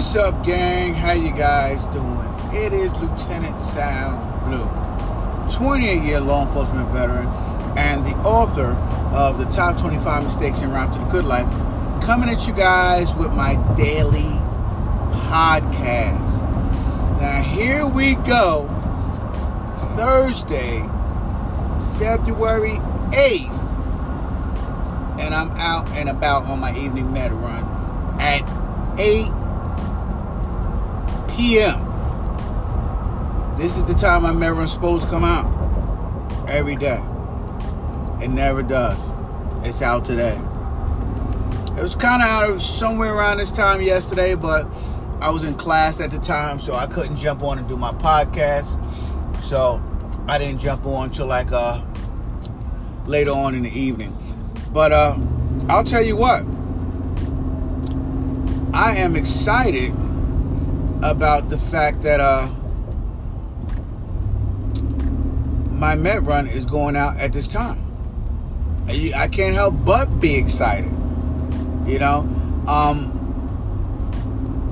What's up, gang? How you guys doing? It is Lieutenant Sal Blue, 28-year law enforcement veteran and the author of the Top 25 Mistakes in Route to the Good Life, coming at you guys with my daily podcast. Now here we go, Thursday, February 8th, and I'm out and about on my evening med run at 8 p.m. This is the time my med run's supposed to come out every day. It never does. It's out today. It was kind of out somewhere around this time yesterday, but I was in class at the time, so I couldn't jump on and do my podcast. So I didn't jump on until like later on in the evening. But I'll tell you what, I am excited about the fact that my med run is going out at this time. I can't help but be excited, you know,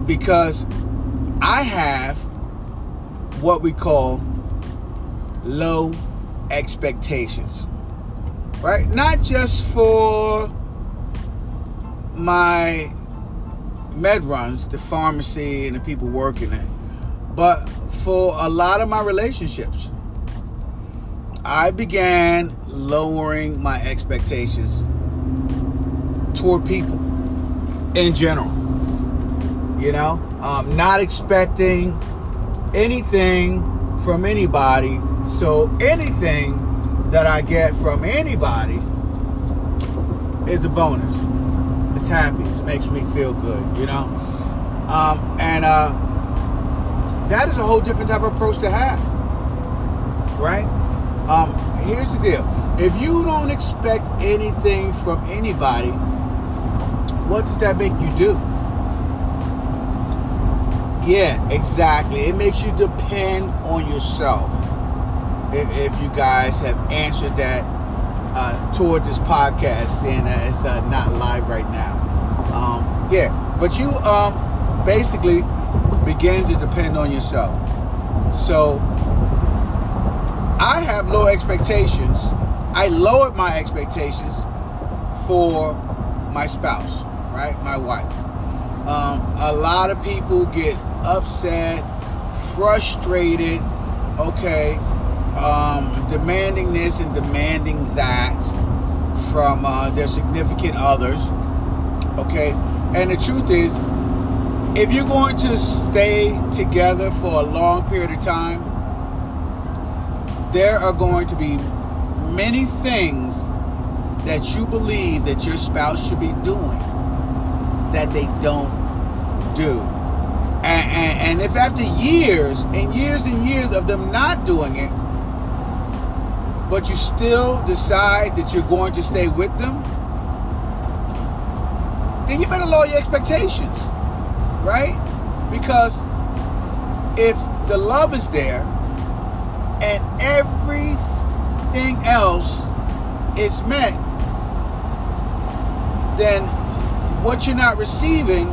because I have what we call low expectations, right? Not just for my med runs, the pharmacy and the people working it, but for a lot of my relationships. I began lowering my expectations toward people in general, you know, not expecting anything from anybody. So anything that I get from anybody is a bonus. It's happy. It makes me feel good, you know. That is a whole different type of approach to have, right? Here's the deal. If you don't expect anything from anybody, what does that make you do? Yeah, exactly. It makes you depend on yourself. If you guys have answered that toward this podcast, saying that it's not live right now. But you basically begin to depend on yourself. So I have low expectations. I lowered my expectations for my spouse, right? My wife. A lot of people get upset, frustrated, okay, demanding this and demanding that from their significant others, okay? And the truth is, if you're going to stay together for a long period of time, there are going to be many things that you believe that your spouse should be doing that they don't do. And if after years and years and years of them not doing it, but you still decide that you're going to stay with them, then you better lower your expectations, right? Because if the love is there, and everything else is met, then what you're not receiving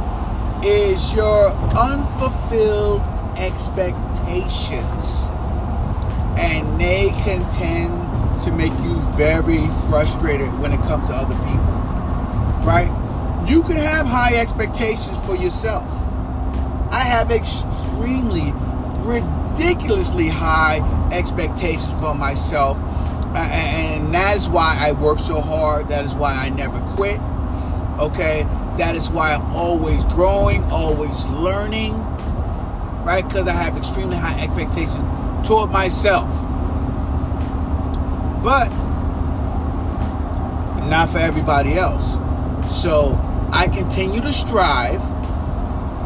is your unfulfilled expectations. And they can tend to make you very frustrated when it comes to other people, right? You can have high expectations for yourself. I have extremely ridiculously high expectations for myself, and that is why I work so hard. That is why I never quit, okay? That is why I'm always growing, always learning, right? Because I have extremely high expectations toward myself, but not for everybody else. So I continue to strive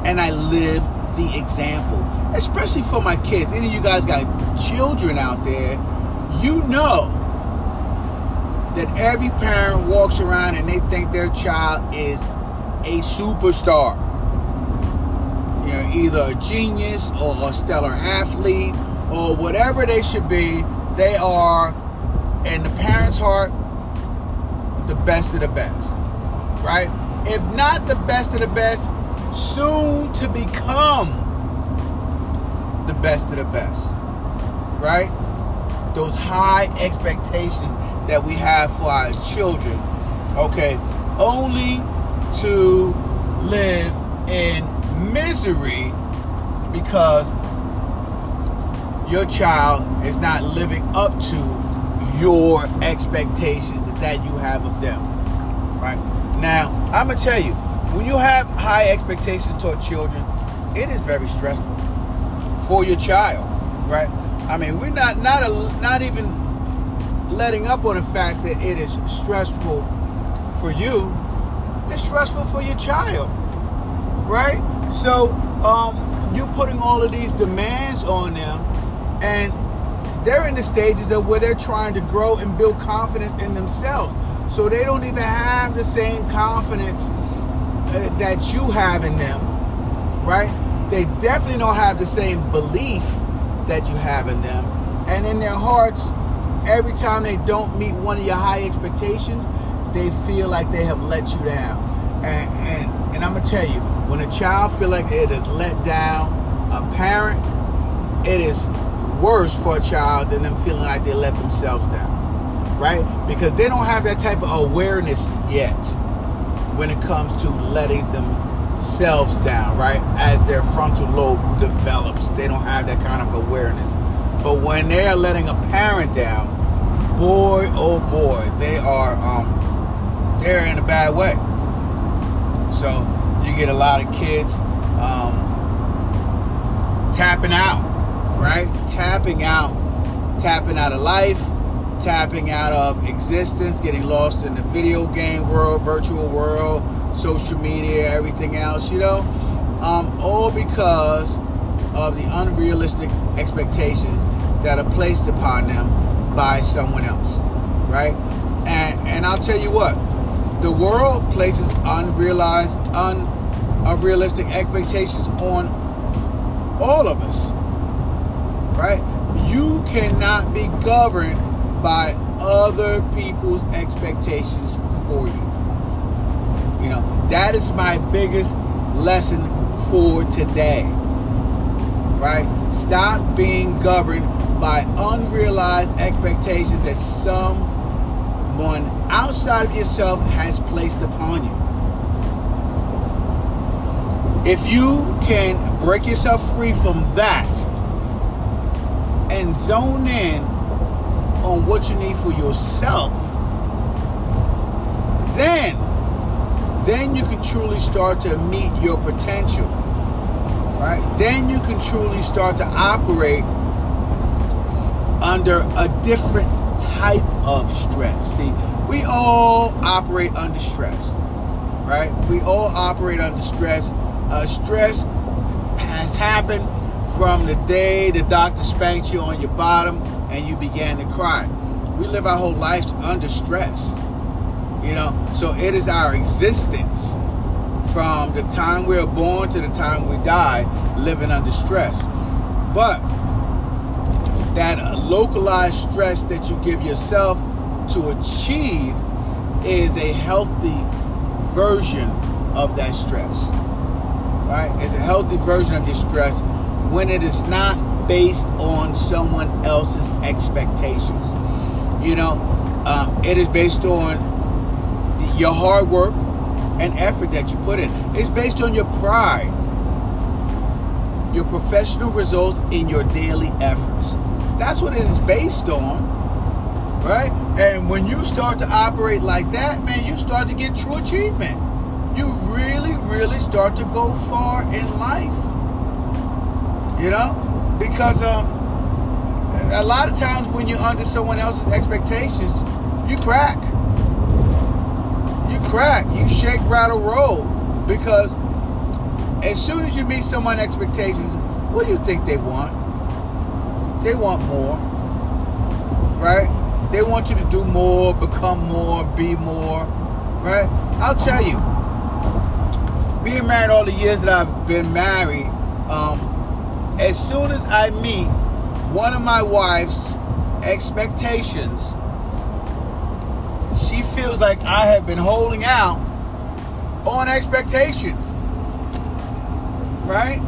and I live the example, especially for my kids. Any of you guys got children out there, you know that every parent walks around and they think their child is a superstar. You know, either a genius or a stellar athlete or whatever they should be, they are, in the parents' heart, the best of the best, right? If not the best of the best, soon to become the best of the best, right? Those high expectations that we have for our children, okay? Only to live in misery because your child is not living up to your expectations that you have of them, right? Now, I'm gonna tell you, when you have high expectations toward children, it is very stressful for your child, right? I mean, we're not even letting up on the fact that it is stressful for you. It's stressful for your child, right? So you're putting all of these demands on them, and they're in the stages of where they're trying to grow and build confidence in themselves. So they don't even have the same confidence that you have in them, right? They definitely don't have the same belief that you have in them. And in their hearts, every time they don't meet one of your high expectations, they feel like they have let you down. And I'm going to tell you, when a child feels like it has let down a parent, it is worse for a child than them feeling like they let themselves down, right? Because they don't have that type of awareness yet when it comes to letting themselves down, right? As their frontal lobe develops, they don't have that kind of awareness. But when they are letting a parent down, boy, oh boy, they are they're in a bad way. So you get a lot of kids tapping out, right? Tapping out of life, tapping out of existence, getting lost in the video game world, virtual world, social media, everything else, you know, all because of the unrealistic expectations that are placed upon them by someone else, right? And I'll tell you what, the world places unrealistic expectations on all of us, right? You cannot be governed by other people's expectations for you. You know, that is my biggest lesson for today, right? Stop being governed by unrealized expectations that someone outside of yourself has placed upon you. If you can break yourself free from that and zone in on what you need for yourself, then you can truly start to meet your potential, right? Then you can truly start to operate under a different type of stress. See, we all operate under stress, right? We all operate under stress. Stress has happened from the day the doctor spanked you on your bottom and you began to cry. We live our whole lives under stress, you know? So it is our existence from the time we are born to the time we die, living under stress. But that localized stress that you give yourself to achieve is a healthy version of that stress, right? It's a healthy version of your stress when it is not based on someone else's expectations. You know, it is based on your hard work and effort that you put in. It's based on your pride, your professional results in your daily efforts. That's what it is based on, right? And when you start to operate like that, man, you start to get true achievement. You really, really start to go far in life. You know, because a lot of times when you're under someone else's expectations, you crack, you shake, rattle, roll. Because as soon as you meet someone's expectations, what do you think they want? They want more, right? They want you to do more, become more, be more, right? I'll tell you, being married all the years that I've been married, as soon as I meet one of my wife's expectations, she feels like I have been holding out on expectations. right?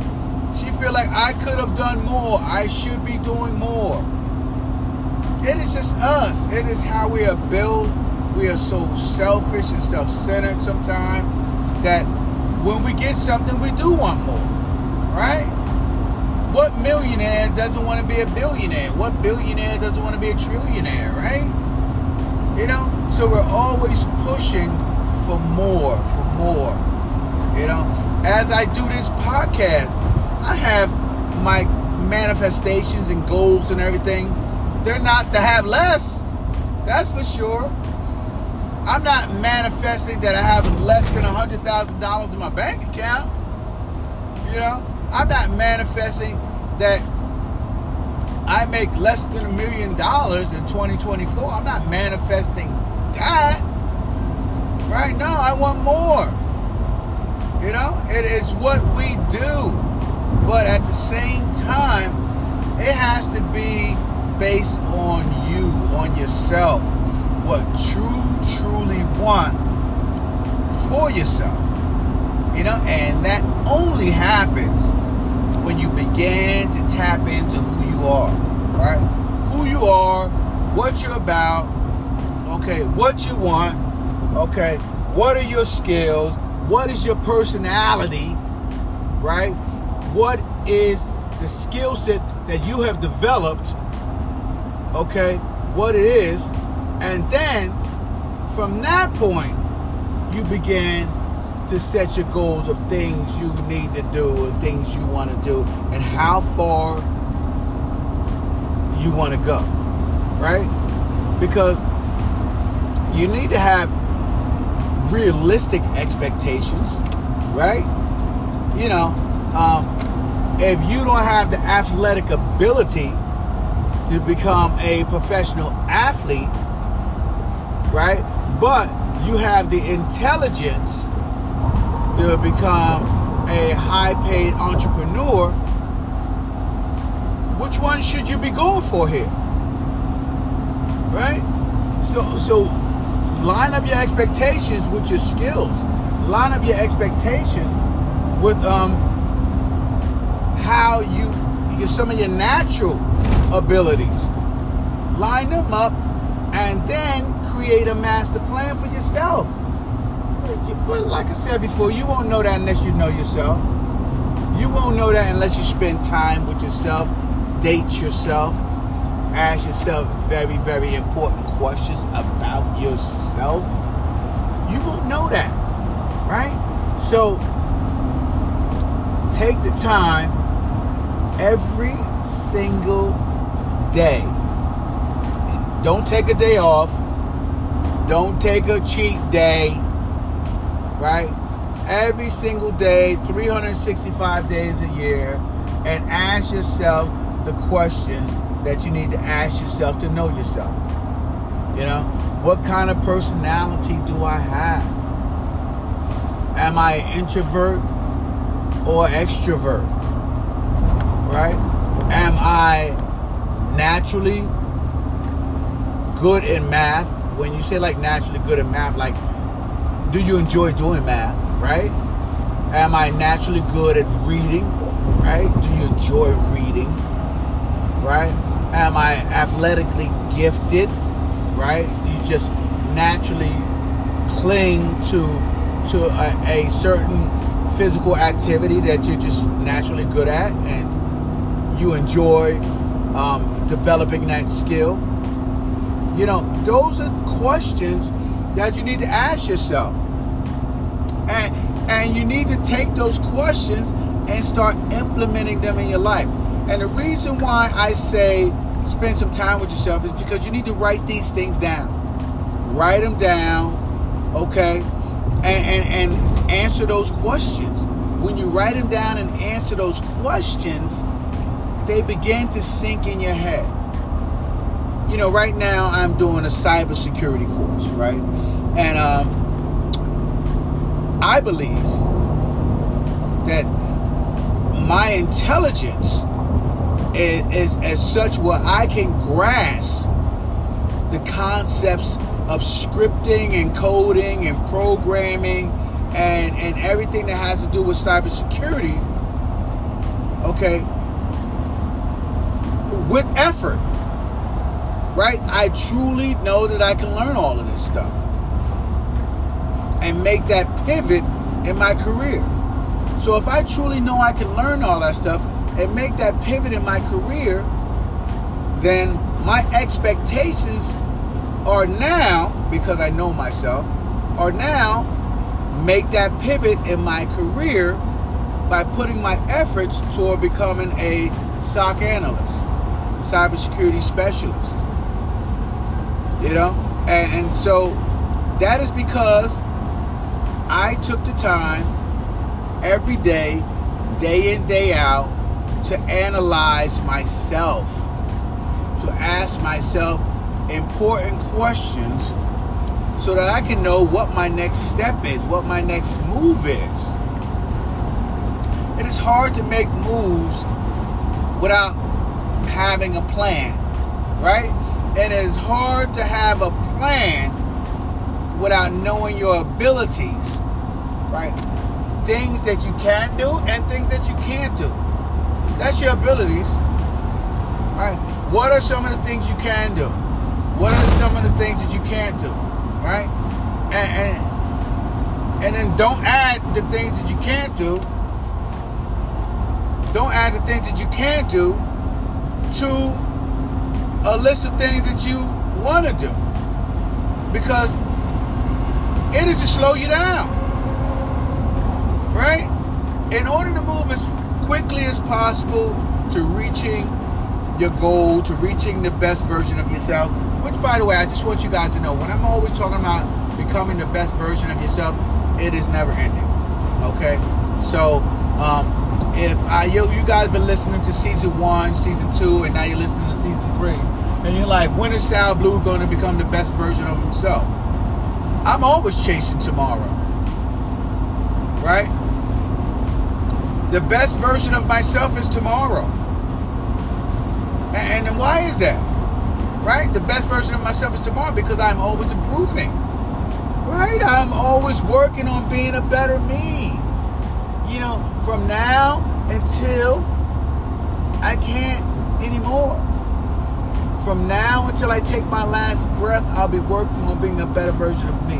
She feel like I could have done more. I should be doing more. It is just us. It is how we are built. We are so selfish and self-centered sometimes that when we get something, we do want more, right? What millionaire doesn't want to be a billionaire? What billionaire doesn't want to be a trillionaire, right? You know? So we're always pushing for more, you know? As I do this podcast, I have my manifestations and goals and everything. They're not to have less, that's for sure. I'm not manifesting that I have less than $100,000 in my bank account. You know, I'm not manifesting that I make less than $1 million in 2024. I'm not manifesting that. Right now, I want more. You know, it is what we do. But at the same time, it has to be based on you, on yourself. What you truly want for yourself, you know, and that only happens when you begin to tap into who you are, right? Who you are, what you're about, okay, what you want, okay, what are your skills, what is your personality, right? What is the skill set that you have developed, okay, what it is. And then, from that point, you begin to set your goals of things you need to do and things you want to do and how far you want to go, right? Because you need to have realistic expectations, right? You know, if you don't have the athletic ability to become a professional athlete, right? But you have the intelligence to become a high-paid entrepreneur. Which one should you be going for here? Right? So line up your expectations with your skills. Line up your expectations with how you some of your natural abilities. Line them up. And then create a master plan for yourself. But like I said before, you won't know that unless you know yourself. You won't know that unless you spend time with yourself, date yourself, ask yourself very, very important questions about yourself. You won't know that, right? So take the time every single day. Don't take a day off. Don't take a cheat day, right? Every single day, 365 days a year, and ask yourself the questions that you need to ask yourself to know yourself. You know, what kind of personality do I have? Am I an introvert or extrovert, right? Am I naturally good in math? When you say like naturally good in math, like, do you enjoy doing math, right? Am I naturally good at reading, right? Do you enjoy reading, right? Am I athletically gifted, right? Do you just naturally cling to a certain physical activity that you're just naturally good at and you enjoy developing that skill? You know, those are questions that you need to ask yourself. And you need to take those questions and start implementing them in your life. And the reason why I say spend some time with yourself is because you need to write these things down. Write them down, okay? And answer those questions. When you write them down and answer those questions, they begin to sink in your head. You know, right now I'm doing a cybersecurity course, right? And I believe that my intelligence is as such where I can grasp the concepts of scripting and coding and programming and everything that has to do with cybersecurity okay, with effort, right? I truly know that I can learn all of this stuff and make that pivot in my career. So if I truly know I can learn all that stuff and make that pivot in my career, then my expectations are now, because I know myself, are now make that pivot in my career by putting my efforts toward becoming a SOC analyst, cybersecurity specialist, you know? And so that is because I took the time every day, day in, day out, to analyze myself, to ask myself important questions so that I can know what my next step is, what my next move is. It is hard to make moves without having a plan, right? And it is hard to have a plan without knowing your abilities, right? Things that you can do and things that you can't do. That's your abilities, right? What are some of the things you can do? What are some of the things that you can't do, right? And then don't add the things that you can't do. Don't add the things that you can't do to a list of things that you want to do, because it'll just slow you down, right? In order to move as quickly as possible to reaching your goal, to reaching the best version of yourself, which, by the way, I just want you guys to know, when I'm always talking about becoming the best version of yourself, it is never ending, okay? So, if you guys been listening to season 1, season 2, and now you're listening to season 3, and you're like, when is Sal Blue going to become the best version of himself? I'm always chasing tomorrow, right? The best version of myself is tomorrow. And then why is that, right? The best version of myself is tomorrow because I'm always improving, right? I'm always working on being a better me. You know, from now until I can't anymore. From now until I take my last breath, I'll be working on being a better version of me.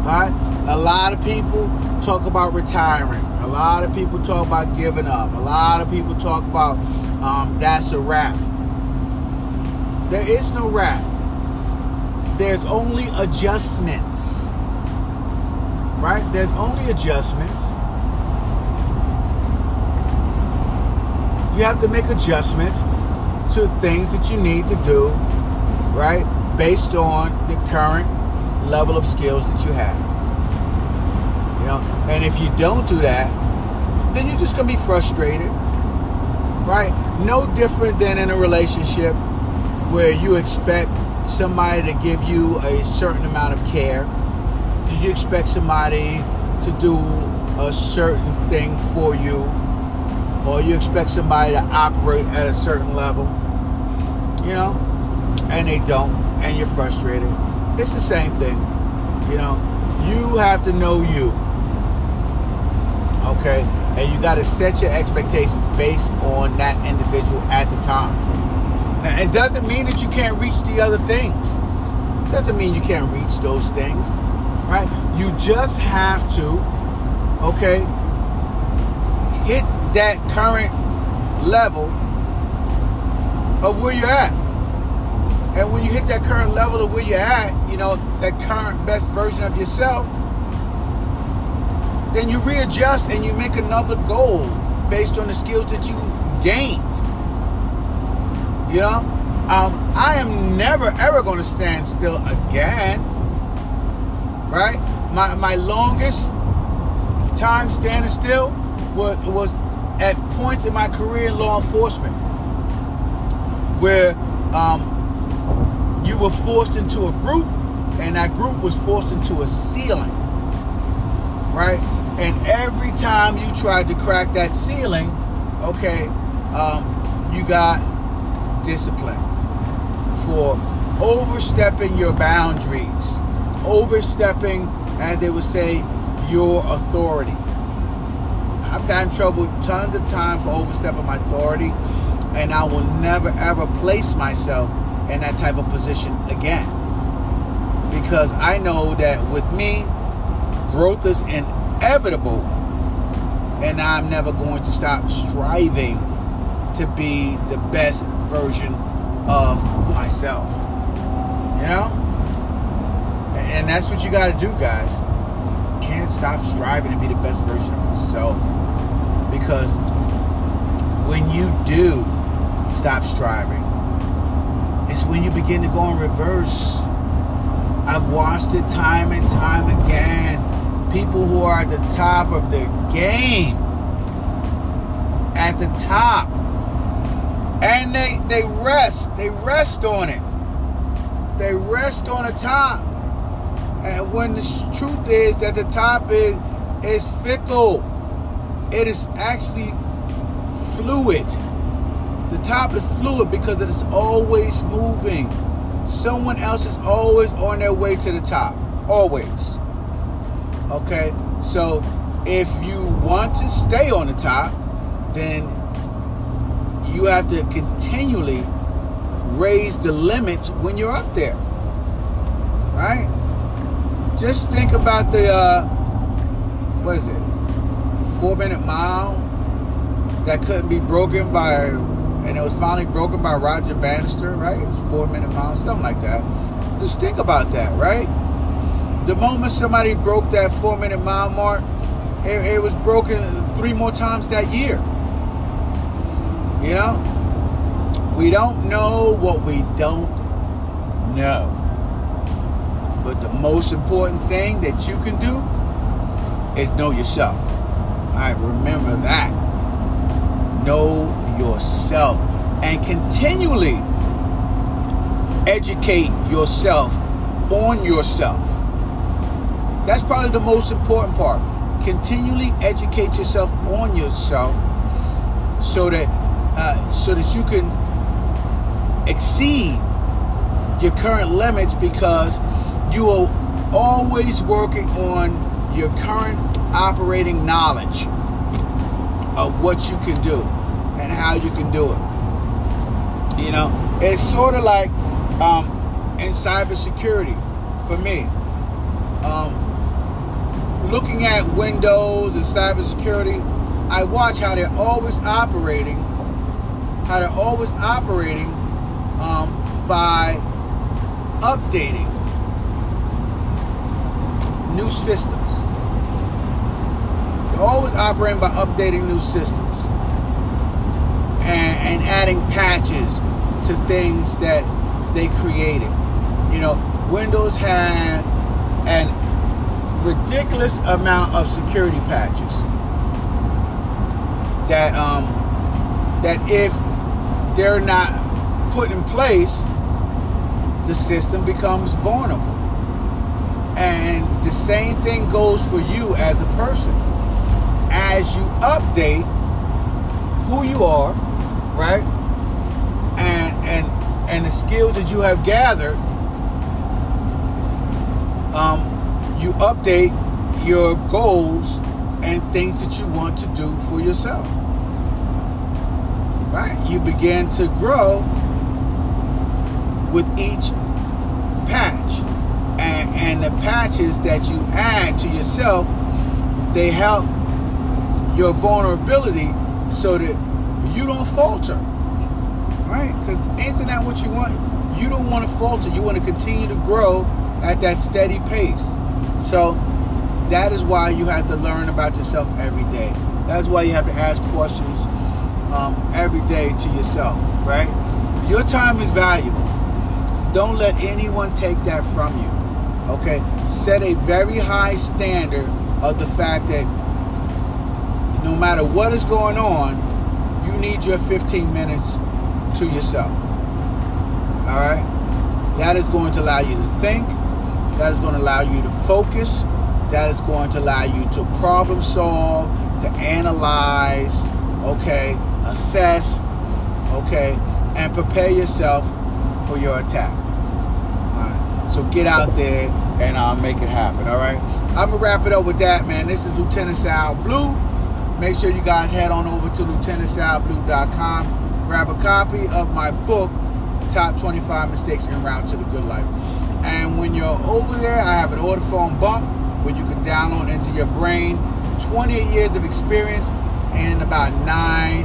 All right? A lot of people talk about retiring. A lot of people talk about giving up. A lot of people talk about that's a wrap. There is no wrap. There's only adjustments, right? There's only adjustments. You have to make adjustments to things that you need to do, right? Based on the current level of skills that you have. You know, and if you don't do that, then you're just gonna be frustrated, right? No different than in a relationship where you expect somebody to give you a certain amount of care. Did you expect somebody to do a certain thing for you? Or you expect somebody to operate at a certain level, you know, and they don't, and you're frustrated. It's the same thing, you know. You have to know you, okay? And you got to set your expectations based on that individual at the time. Now, it doesn't mean that you can't reach the other things. It doesn't mean you can't reach those things, right? You just have to, okay, hit that current level of where you're at. And when you hit that current level of where you're at, you know, that current best version of yourself, then you readjust and you make another goal based on the skills that you gained. You know, I am never, ever going to stand still again. Right? My longest time standing still was at points in my career in law enforcement where you were forced into a group, and that group was forced into a ceiling, right? And every time you tried to crack that ceiling, okay, you got disciplined for overstepping your boundaries, overstepping, as they would say, your authority. I've gotten in trouble tons of times for overstepping my authority, and I will never ever place myself in that type of position again, because I know that with me, growth is inevitable, and I'm never going to stop striving to be the best version of myself, you know? And that's what you got to do, guys. You can't stop striving to be the best version of yourself, because when you do stop striving, it's when you begin to go in reverse. I've watched it time and time again. People who are at the top of their game, at the top, and they rest on it. They rest on the top. And when the truth is that the top is fickle. It is actually fluid. The top is fluid because it is always moving. Someone else is always on their way to the top. Always. Okay? So if you want to stay on the top, then you have to continually raise the limits when you're up there. Right? Just think about the, what is it? 4-minute mile that couldn't be broken by, and it was finally broken by Roger Bannister, right? It was 4-minute mile, something like that. Just think about that, right? The moment somebody broke that 4-minute mile mark, it was broken 3 more times that year. You know? We don't know what we don't know. But the most important thing that you can do is know yourself. I remember that. Know yourself. And continually educate yourself on yourself. That's probably the most important part. Continually educate yourself on yourself so that you can exceed your current limits, because you are always working on your current operating knowledge of what you can do and how you can do it. You know, it's sort of like in cybersecurity for me. Looking at Windows and cybersecurity, I watch how they're always operating, by updating new systems. They're always operating by updating new systems and adding patches to things that they created. You know, Windows has an ridiculous amount of security patches that if they're not put in place, the system becomes vulnerable. And the same thing goes for you as a person. As you update who you are, right? And the skills that you have gathered, you update your goals and things that you want to do for yourself. Right? You begin to grow with each patch. And the patches that you add to yourself, they help your vulnerability so that you don't falter, right? Because isn't that what you want? You don't want to falter. You want to continue to grow at that steady pace. So that is why you have to learn about yourself every day. That's why you have to ask questions every day to yourself, right? Your time is valuable. Don't let anyone take that from you. Okay, set a very high standard of the fact that no matter what is going on, you need your 15 minutes to yourself. All right? That is going to allow you to think. That is going to allow you to focus. That is going to allow you to problem solve, to analyze, okay, assess, okay, and prepare yourself for your attack. So get out there and make it happen, all right? I'm going to wrap it up with that, man. This is Lieutenant Sal Blue. Make sure you guys head on over to LieutenantSalBlue.com. Grab a copy of my book, Top 25 Mistakes in Route to the Good Life. And when you're over there, I have an order form bump where you can download into your brain 28 years of experience and about 9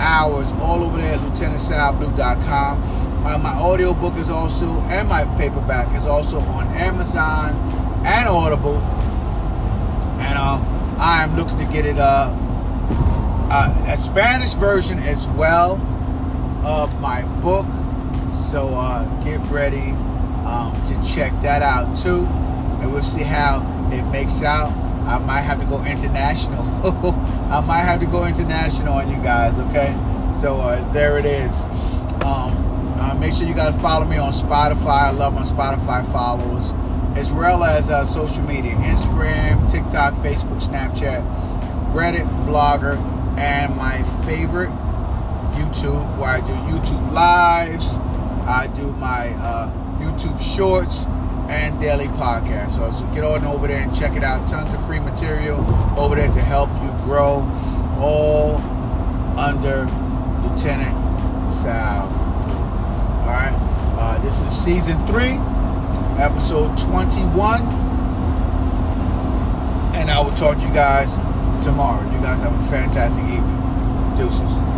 hours all over there at LieutenantSalBlue.com. My audiobook is also, and my paperback is also on Amazon and Audible. And I am looking to get it a Spanish version as well of my book. So get ready to check that out too. And we'll see how it makes out. I might have to go international. I might have to go international on you guys, okay? So there it is. Make sure you guys follow me on Spotify. I love my Spotify followers, as well as social media, Instagram, TikTok, Facebook, Snapchat, Reddit, Blogger, and my favorite, YouTube, where I do YouTube Lives, I do my YouTube Shorts, and daily podcasts. So get on over there and check it out. Tons of free material over there to help you grow, all under Lieutenant Sal. All right. This is season 3, episode 21. And I will talk to you guys tomorrow. You guys have a fantastic evening. Deuces.